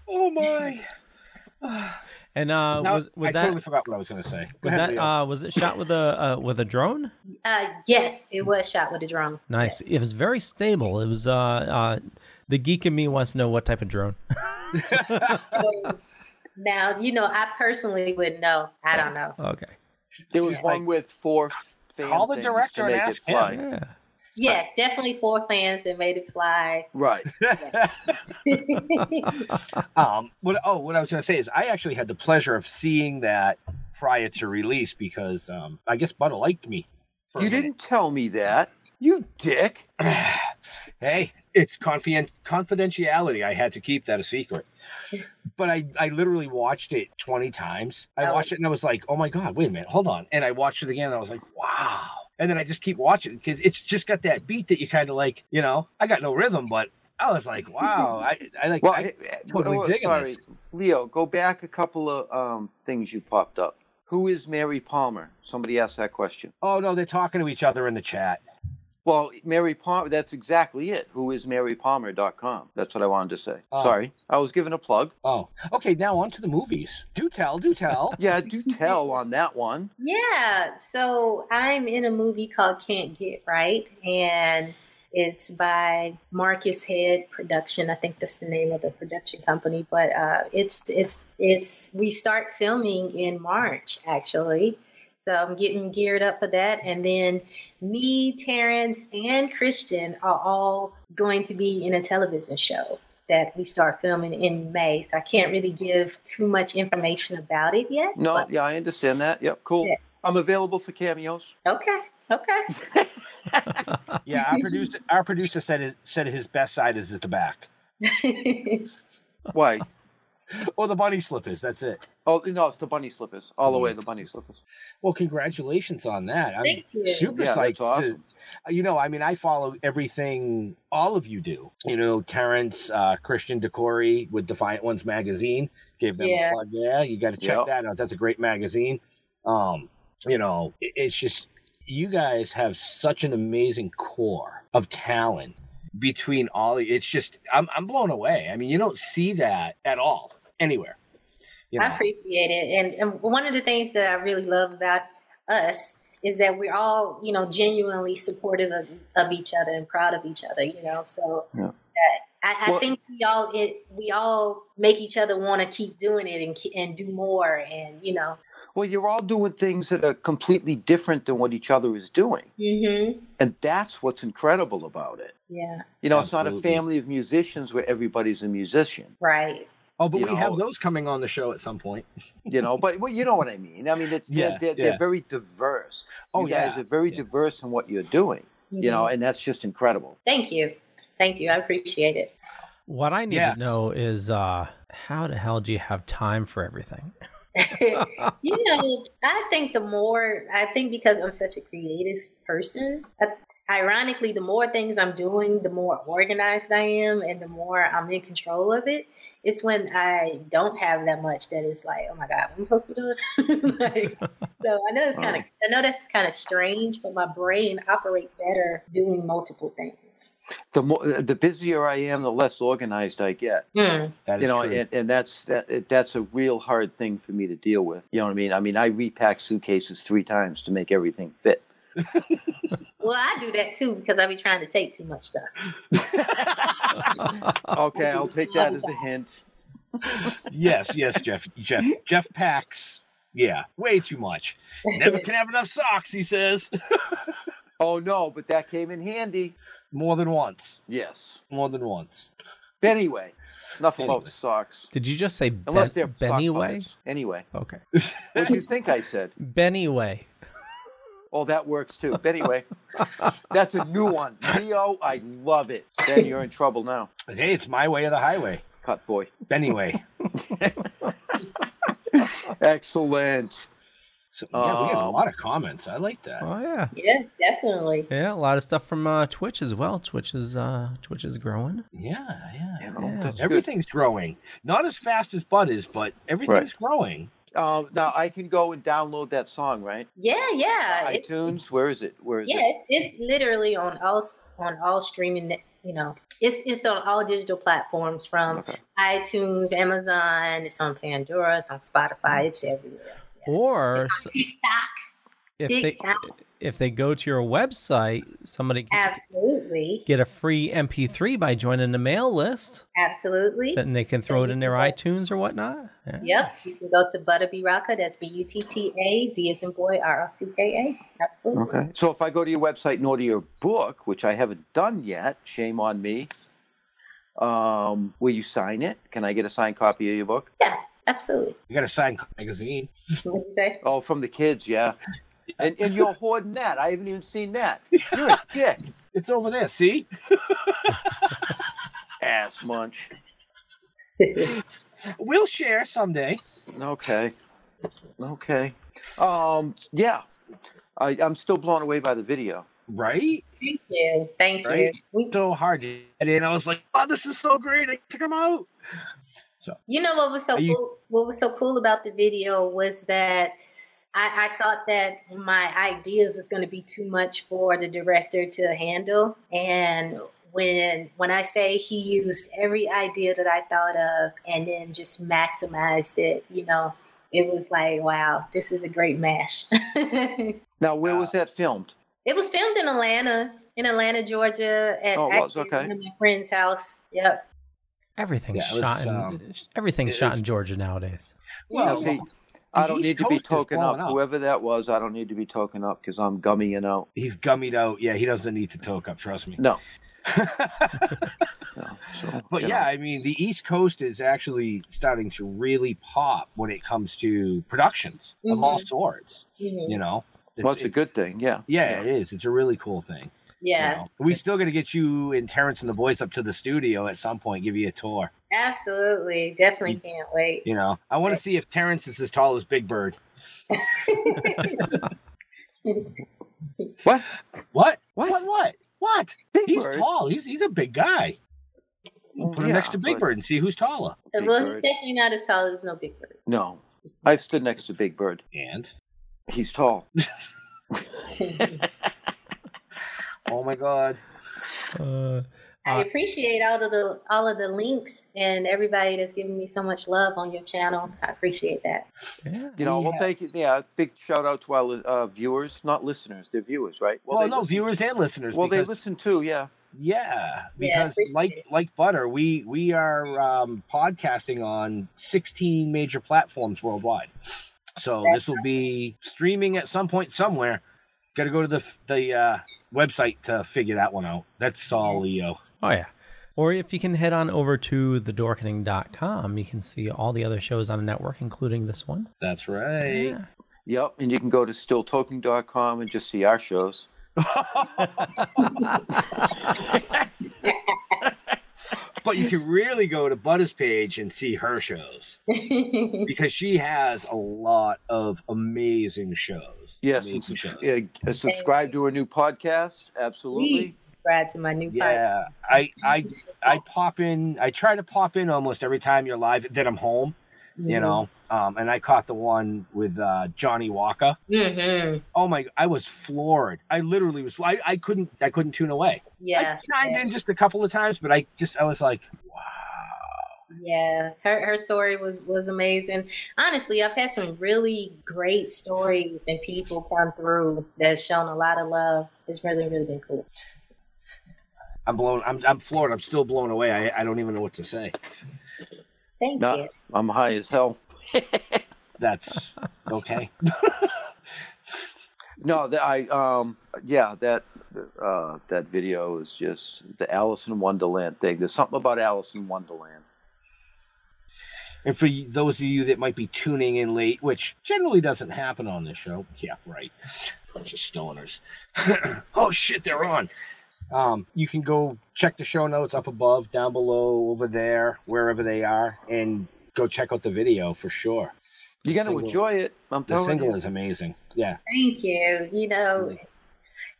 Oh my! And uh, no, was was I that? I totally forgot what I was going to say. Go was ahead, that uh, was it shot with a uh, with a drone? Uh, yes, it was shot with a drone. Nice. Yes. It was very stable. It was uh, uh, the geek in me wants to know what type of drone. Now you know, I personally would know. I don't know. Okay. There was yeah. one with four. Fan Call the director and ask him. Yeah. Yes, definitely four fans that made it fly. Right. um, what, oh, what I was going to say is I actually had the pleasure of seeing that prior to release because um, I guess Butta liked me. For you didn't tell me that. You dick. Hey, it's confident confidentiality. I had to keep that a secret. But I, I literally watched it twenty times. I oh. watched it and I was like, oh, my God, wait a minute. Hold on. And I watched it again and I was like, wow. And then I just keep watching because it's just got that beat that you kind of like, you know, I got no rhythm, but I was like, wow, I, I like well, I, totally oh, digging sorry. this. Leo, go back a couple of um, things you popped up. Who is Mary Palmer? Somebody asked that question. Oh, no, they're talking to each other in the chat. Well, Mary Palmer, that's exactly it. Who is Mary Palmer dot com? That's what I wanted to say. Oh. Sorry. I was giving a plug. Oh, okay. Now on to the movies. Do tell, do tell. Yeah, do tell on that one. Yeah. So I'm in a movie called Can't Get Right. And it's by Marcus Head Production. I think that's the name of the production company. But uh, it's, it's, it's, we start filming in March, actually. So I'm getting geared up for that. And then me, Terrence, and Christian are all going to be in a television show that we start filming in May. So I can't really give too much information about it yet. No, but... yeah, I understand that. Yep, cool. Yes. I'm available for cameos. Okay, okay. Yeah, our producer, our producer said, his, said his best side is at the back. Why? Or the bunny slippers. That's it. Oh no, it's the bunny slippers. All the way, the bunny slippers. Well, congratulations on that. I'm Thank you. Super yeah, psyched. That's awesome. To, you know, I mean, I follow everything all of you do. You know, Terrence, uh, Christian DeCorey with Defiant Ones magazine gave them yeah. a plug. Yeah, you got to check yep. that out. That's a great magazine. Um, you know, it, it's just you guys have such an amazing core of talent between all. It's just I'm I'm blown away. I mean, you don't see that at all anywhere. You know. I appreciate it. And, and one of the things that I really love about us is that we're all, you know, genuinely supportive of, of each other and proud of each other, you know, so yeah. that, I, well, I think we all it, we all make each other want to keep doing it and and do more, and you know. Well, you're all doing things that are completely different than what each other is doing, mm-hmm. and that's what's incredible about it. Yeah, you know, Absolutely. It's not a family of musicians where everybody's a musician, right? Oh, but you we know, have those coming on the show at some point. You know, but well, you know what I mean. I mean, it's, yeah, they're, they're, yeah. they're very diverse. Oh, you guys yeah, are very yeah. diverse in what you're doing. Mm-hmm. You know, and that's just incredible. Thank you. Thank you. I appreciate it. What I need yeah. to know is uh, how the hell do you have time for everything? You know, I think the more, I think because I'm such a creative person, I, ironically, the more things I'm doing, the more organized I am and the more I'm in control of it. It's when I don't have that much that it's like, oh my God, what am I supposed to do? Like, so I know it's kind of, I know that's kind of strange, but my brain operates better doing multiple things. The more, the busier I am, the less organized I get. Mm. That is you know, true. And, and that's that, that's a real hard thing for me to deal with. You know what I mean? I mean, I repack suitcases three times to make everything fit. Well, I do that too because I be trying to take too much stuff. Okay, I'll take that as a hint. Yes, yes, Jeff, Jeff, Jeff packs. Yeah, way too much. Never can have enough socks, he says. Oh no, but that came in handy. More than once. Yes. More than once. Anyway, enough anyway. about socks. Did you just say Unless ben- they're Benny-way? Anyway. Okay. What do you think I said? Benny-way. Oh, that works too. But anyway, that's a new one. Leo, I love it. Ben, you're in trouble now. Hey, it's my way or the highway. Cut boy. Anyway. Excellent. So, yeah, uh, we got a lot of comments. I like that. Oh yeah. Yeah, definitely. Yeah, a lot of stuff from uh, Twitch as well. Twitch is uh, Twitch is growing. Yeah, yeah. yeah. Everything's good. growing. Not as fast as Bud is, but everything's right. growing. Uh, now I can go and download that song, right? Yeah, yeah. Uh, iTunes. It's, where is it? Where is yeah, it? Yes, it's, it's literally on all on all streaming. You know, it's it's on all digital platforms from okay. iTunes, Amazon. It's on Pandora. It's on Spotify. It's everywhere. Yeah. Or it's on TikTok. If TikTok. they if they go to your website, somebody can absolutely get a free M P three by joining the mail list. Absolutely. Then they can throw so it in their go. iTunes or whatnot. Yeah. Yep. You can go to Butta Rocka. That's B U T T A B as in boy R O C K A. Absolutely. Okay. So if I go to your website and order your book, which I haven't done yet, shame on me. Um, will you sign it? Can I get a signed copy of your book? Yeah, absolutely. You got a signed magazine. What did you say? Oh, from the kids, yeah. And, and you're hoarding that. I haven't even seen that. You're a dick. It's over there, see? Ass munch. We'll share someday. Okay. Okay. Um. Yeah. I, I'm still blown away by the video. Right? Thank you. Thank right? you. So hard. And I was like, oh, this is so great. I took them out. So, you know what was so cool? You... What was so cool about the video was that I, I thought that my ideas was going to be too much for the director to handle. And when when I say he used every idea that I thought of and then just maximized it, you know, it was like, wow, this is a great mash. Now, where was that filmed? It was filmed in Atlanta, in Atlanta, Georgia, at oh, it was, okay. my friend's house. Yep. Everything's yeah, shot, was, in, um, everything's shot was, in Georgia nowadays. Well, yeah. see, I don't East need Coast to be token up. up. Whoever that was, I don't need to be token up because I'm gummying out. He's gummied out. Yeah, he doesn't need to token up. Trust me. No. no so, but yeah, know. I mean, the East Coast is actually starting to really pop when it comes to productions mm-hmm. of all sorts. Mm-hmm. You know, it's, well, it's, it's a good thing. Yeah. yeah. Yeah, it is. It's a really cool thing. Yeah. You know? We still got to get you and Terrence and the boys up to the studio at some point, give you a tour. Absolutely. Definitely can't wait. You know, I want to see if Terrence is as tall as Big Bird. What? What? What? What? What? What? Big he's Bird. tall. He's he's a big guy. We'll put yeah, him next to Big but... Bird and see who's taller. Big well, Bird. He's definitely not as tall as no Big Bird. No. I've stood next to Big Bird. And? He's tall. Oh my God! Uh, I appreciate all of the all of the links and everybody that's giving me so much love on your channel. I appreciate that. Yeah, you know, yeah. well, thank you. Yeah, big shout out to our uh, viewers, not listeners. They're viewers, right? Well, well no, listen. viewers and listeners. Well, because... they listen too. Yeah. Yeah, because yeah, like it. like Butter, we we are um, podcasting on sixteen major platforms worldwide. So That's this will be streaming at some point somewhere. Got to go to the the uh, website to figure that one out. That's all Leo. Oh yeah. Or if you can head on over to the dorkening dot com, you can see all the other shows on the network, including this one. That's right. Yeah. Yep, and you can go to still token dot com and just see our shows. But you can really go to Butta's page and see her shows, because she has a lot of amazing shows. Yes, amazing shows. Yeah, subscribe to her new podcast. Absolutely. Subscribe to my new yeah, podcast. Yeah, I, I, I pop in. I try to pop in almost every time you're live. Then I'm home. You know, um, and I caught the one with uh, Johnny Walker. Mm-hmm. Oh my! I was floored. I literally was. I, I couldn't. I couldn't tune away. Yeah, I chimed yeah. in just a couple of times, but I just. I was like, wow. Yeah, her her story was was amazing. Honestly, I've had some really great stories and people come through that's shown a lot of love. It's really really been cool. I'm blown. I'm I'm floored. I'm still blown away. I I don't even know what to say. Thank no, you. I'm high as hell. That's okay. No, the, I um yeah that uh, that video is just the Alice in Wonderland thing. There's something about Alice in Wonderland. And for those of you that might be tuning in late, which generally doesn't happen on this show, yeah, right, bunch of stoners. Oh shit, they're on. Um, you can go check the show notes up above, down below, over there, wherever they are, and go check out the video for sure. You're going to enjoy it. I'm the single you. is amazing. Yeah. Thank you. You know,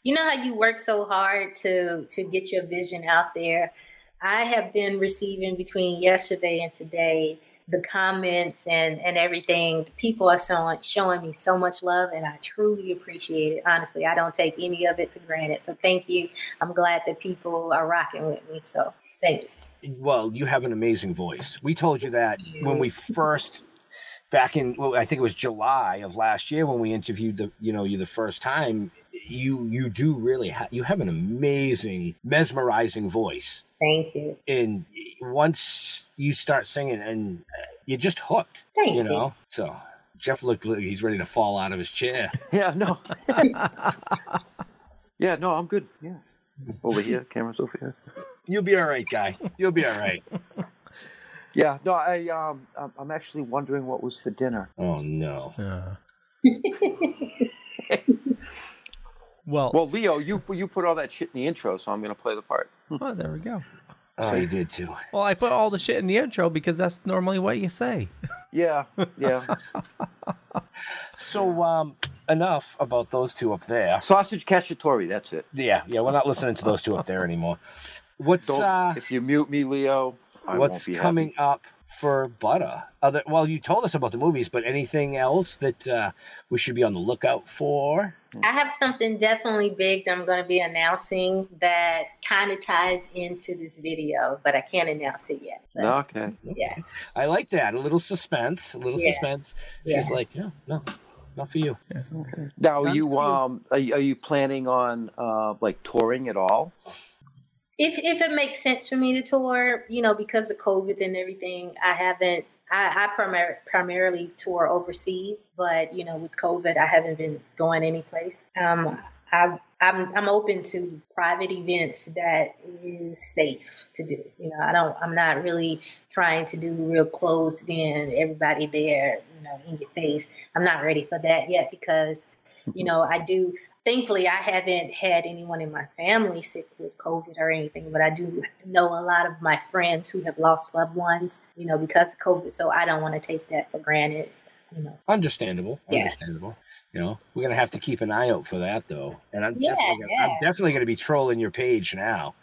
you know how you work so hard to, to get your vision out there. I have been receiving between yesterday and today the comments and, and everything. People are so, showing me so much love, and I truly appreciate it. Honestly, I don't take any of it for granted. So thank you. I'm glad that people are rocking with me. So thanks. Well, you have an amazing voice. We told you that when we first, back in, well, I think it was July of last year when we interviewed the, you know, you the first time. You you do really have, you have an amazing, mesmerizing voice. Thank you. And once you start singing, and you're just hooked. Thank you know. You. So Jeff looked like he's ready to fall out of his chair. Yeah, no. Yeah, no, I'm good. Yeah, over here, camera's over here. You'll be all right, guy. You'll be all right. Yeah, no, I um, I'm actually wondering what was for dinner. Oh no. Uh. Well, well, Leo, you you put all that shit in the intro, so I'm going to play the part. Oh, there we go. Oh, you did too. Well, I put all the shit in the intro because that's normally what you say. Yeah, yeah. So, um, enough about those two up there. Sausage Cacciatore, that's it. Yeah, yeah. We're not listening to those two up there anymore. What's Don't, uh, if you mute me, Leo? I what's won't be coming happy. up for Butta? Other well, you told us about the movies, but anything else that uh, we should be on the lookout for? I have something definitely big that I'm going to be announcing that kind of ties into this video, but I can't announce it yet. But, okay. Yeah. I like that. A little suspense. A little yeah. suspense. Yeah. She's like, no, no, not for you. Yeah. Okay. Now, are you, um, are you are you planning on uh, like touring at all? If if it makes sense for me to tour, you know, because of COVID and everything, I haven't. I, I primar primarily tour overseas, but you know, with COVID, I haven't been going anyplace. Um, I, I'm I'm open to private events that is safe to do. You know, I don't. I'm not really trying to do real closed in, everybody there, you know, in your face. I'm not ready for that yet because, you know, I do. Thankfully, I haven't had anyone in my family sick with COVID or anything, but I do know a lot of my friends who have lost loved ones, you know, because of COVID. So I don't want to take that for granted, you know. Understandable. Yeah. Understandable. You know, we're going to have to keep an eye out for that, though. And I'm yeah, definitely gonna, yeah. I'm definitely going to be trolling your page now.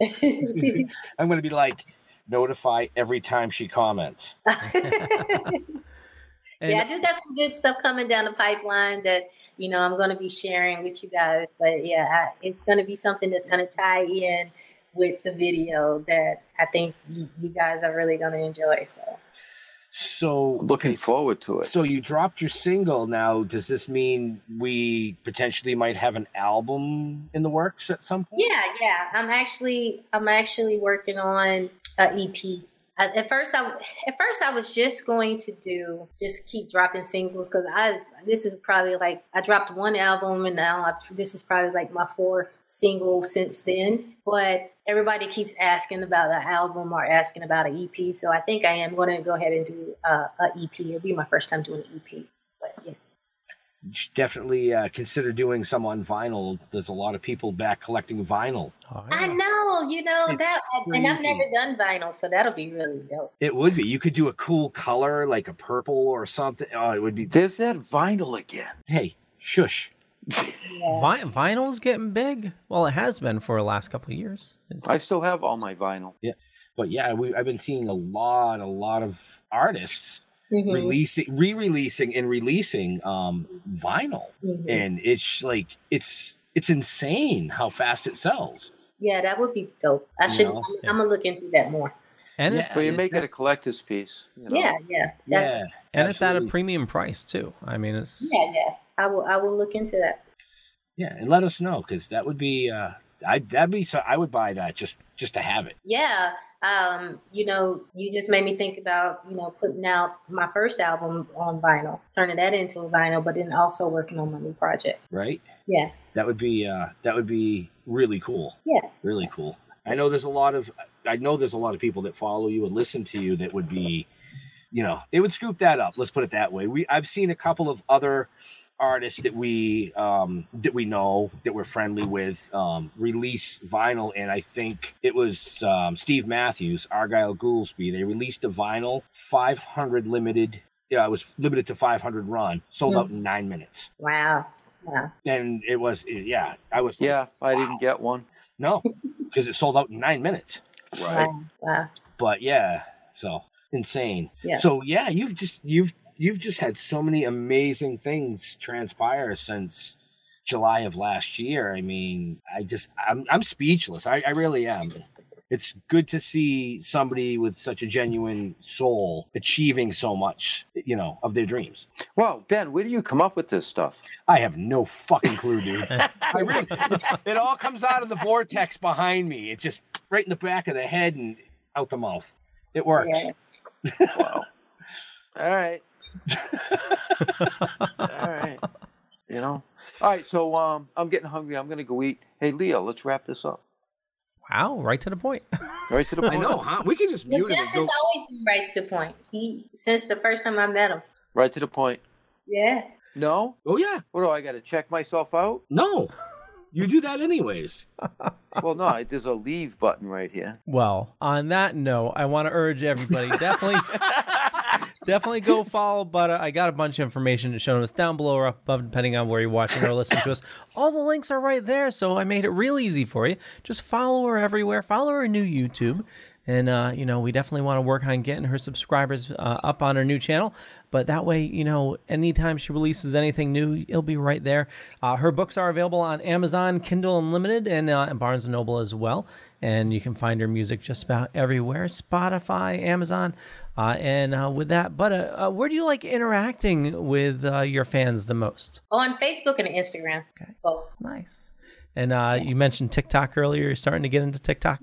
I'm going to be like, notify every time she comments. Yeah, I do got some good stuff coming down the pipeline that, you know, I'm going to be sharing with you guys. But yeah, I, it's going to be something that's going to tie in with the video that I think you, you guys are really going to enjoy. So, So looking forward to it. So you dropped your single. Now, does this mean we potentially might have an album in the works at some point? Yeah, yeah. I'm actually, I'm actually working on an E P. At first, I at first I was just going to do just keep dropping singles because I this is probably like I dropped one album and now I, this is probably like my fourth single since then. But everybody keeps asking about an album or asking about an E P, so I think I am going to go ahead and do uh, an E P. It'll be my first time doing an E P, but yeah. Definitely uh, consider doing some on vinyl. There's a lot of people back collecting vinyl. Oh, yeah. I know, you know, it's that, crazy. And I've never done vinyl, so that'll be really dope. It would be. You could do a cool color, like a purple or something. Oh, it would be. There's that vinyl again. Hey, shush. Yeah. Vi- vinyl's getting big. Well, it has been for the last couple of years. It's... I still have all my vinyl. Yeah, but yeah, we, I've been seeing a lot, a lot of artists. Mm-hmm. Releasing, re-releasing, and releasing um, vinyl, mm-hmm. and it's like it's it's insane how fast it sells. Yeah, that would be dope. I should. You know? I'm, yeah. I'm gonna look into that more. And yeah. it's, so you make it a collector's piece. You know? Yeah, yeah, yeah. And absolutely. It's at a premium price too. I mean, it's yeah, yeah. I will, I will look into that. Yeah, and let us know because that would be, uh, I that'd be so. I would buy that just just to have it. Yeah. Um, you know, you just made me think about, you know, putting out my first album on vinyl, turning that into a vinyl, but then also working on my new project. Right. Yeah. That would be, uh, that would be really cool. Yeah. Really cool. I know there's a lot of, I know there's a lot of people that follow you and listen to you that would be, you know, they would scoop that up. Let's put it that way. We, I've seen a couple of other artists that we, um, that we know that we're friendly with, um, release vinyl. And I think it was, um, Steve Matthews, Argyle Goolsby. They released a vinyl five hundred limited. Yeah. It was limited to five hundred run, sold mm. out in nine minutes. Wow. Wow. And it was, yeah, I was, yeah, like, I wow. didn't get one. No, because it sold out in nine minutes. Right. Wow. Wow. But yeah, so insane. Yeah. So yeah, you've just, you've, You've just had so many amazing things transpire since July of last year. I mean, I just, I'm, I'm speechless. I, I really am. It's good to see somebody with such a genuine soul achieving so much, you know, of their dreams. Wow, Ben, where do you come up with this stuff? I have no fucking clue, dude. I really, it all comes out of the vortex behind me. It just right in the back of the head and out the mouth. It works. Yeah. Wow. All right. All right, you know. All right, so um, I'm getting hungry. I'm gonna go eat. Hey, Leo, let's wrap this up. Wow, right to the point. Right to the point. I know, huh? We can just mute it. He's always been right to the point. He since the first time I met him. Right to the point. Yeah. No. Oh yeah. What do I got to check myself out? No. You do that anyways. Well, no, there's a leave button right here. Well, on that note, I want to urge everybody definitely. Definitely go follow Butta. I got a bunch of information to show us down below or above, depending on where you're watching or listening to us. All the links are right there, so I made it real easy for you. Just follow her everywhere. Follow her new YouTube. And, uh, you know, we definitely want to work on getting her subscribers uh, up on her new channel. But that way, you know, anytime she releases anything new, it'll be right there. Uh, her books are available on Amazon, Kindle Unlimited, and, uh, and Barnes and Noble as well. And you can find her music just about everywhere, Spotify, Amazon. Uh, and uh, with that, Butta, uh, where do you like interacting with uh, your fans the most? On Facebook and Instagram. Okay. Both. Nice. And uh, you mentioned TikTok earlier. You're starting to get into TikTok.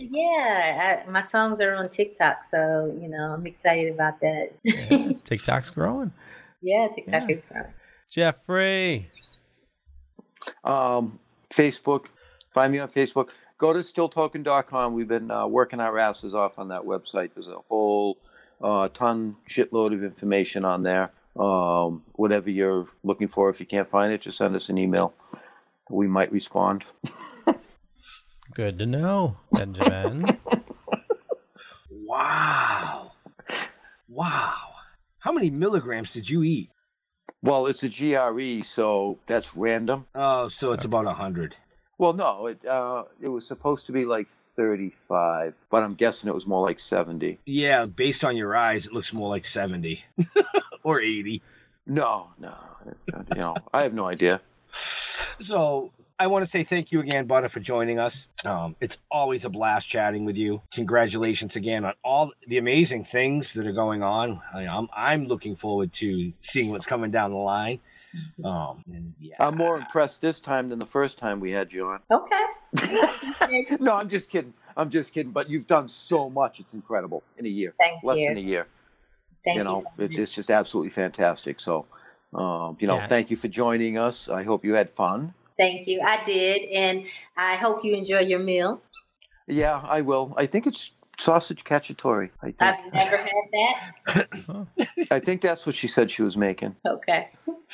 Yeah, yeah. I, my songs are on TikTok, so you know I'm excited about that. Yeah, TikTok's growing. Yeah, TikTok yeah. is growing. Jeffrey, um, Facebook. Find me on Facebook. Go to still token dot com. We've been uh, working our asses off on that website. There's a whole uh, ton, shitload of information on there. Um, whatever you're looking for, if you can't find it, just send us an email. We might respond. Good to know, Benjamin. Wow. Wow. How many milligrams did you eat? Well, it's a G R E, so that's random. Oh, so it's okay. About one hundred. Well, no, it uh, it was supposed to be like thirty-five, but I'm guessing it was more like seventy. Yeah, based on your eyes, it looks more like seventy or eighty. No, no. You know, I have no idea. So I want to say thank you again, Butta, for joining us. Um, it's always a blast chatting with you. Congratulations again on all the amazing things that are going on. I, I'm, I'm looking forward to seeing what's coming down the line. Um, yeah. I'm more impressed this time than the first time we had you on. Okay. No, I'm just kidding. I'm just kidding. But you've done so much. It's incredible in a year. Thank Less you. than a year. Thank you know, you so much. It's just absolutely fantastic. So, um, you know, yeah. thank you for joining us. I hope you had fun. Thank you. I did. And I hope you enjoy your meal. Yeah, I will. I think it's sausage cacciatore. I think. I've never had that. I think that's what she said she was making. Okay.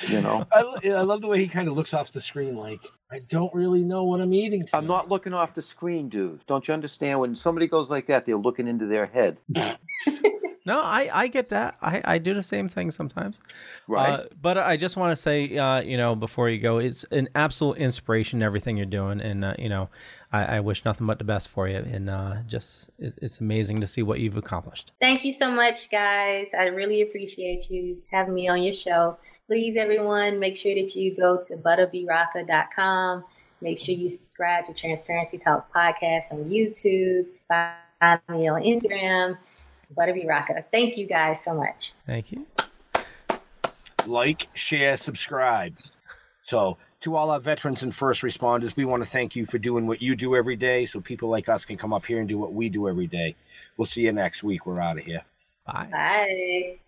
You know, I, I love the way he kind of looks off the screen like, I don't really know what I'm eating tonight. I'm not looking off the screen, dude. Don't you understand? When somebody goes like that, they're looking into their head. No, I, I get that. I, I do the same thing sometimes. Right. Uh, but I just want to say, uh, you know, before you go, it's an absolute inspiration, everything you're doing. And, uh, you know, I, I wish nothing but the best for you. And uh, just it, it's amazing to see what you've accomplished. Thank you so much, guys. I really appreciate you having me on your show. Please, everyone, make sure that you go to butta b rocka dot com. Make sure you subscribe to Transparency Talks podcast on YouTube. Find me on Instagram. Butta B Rocka. Thank you guys so much. Thank you. Like, share, subscribe. So to all our veterans and first responders, we want to thank you for doing what you do every day so people like us can come up here and do what we do every day. We'll see you next week. We're out of here. Bye. Bye.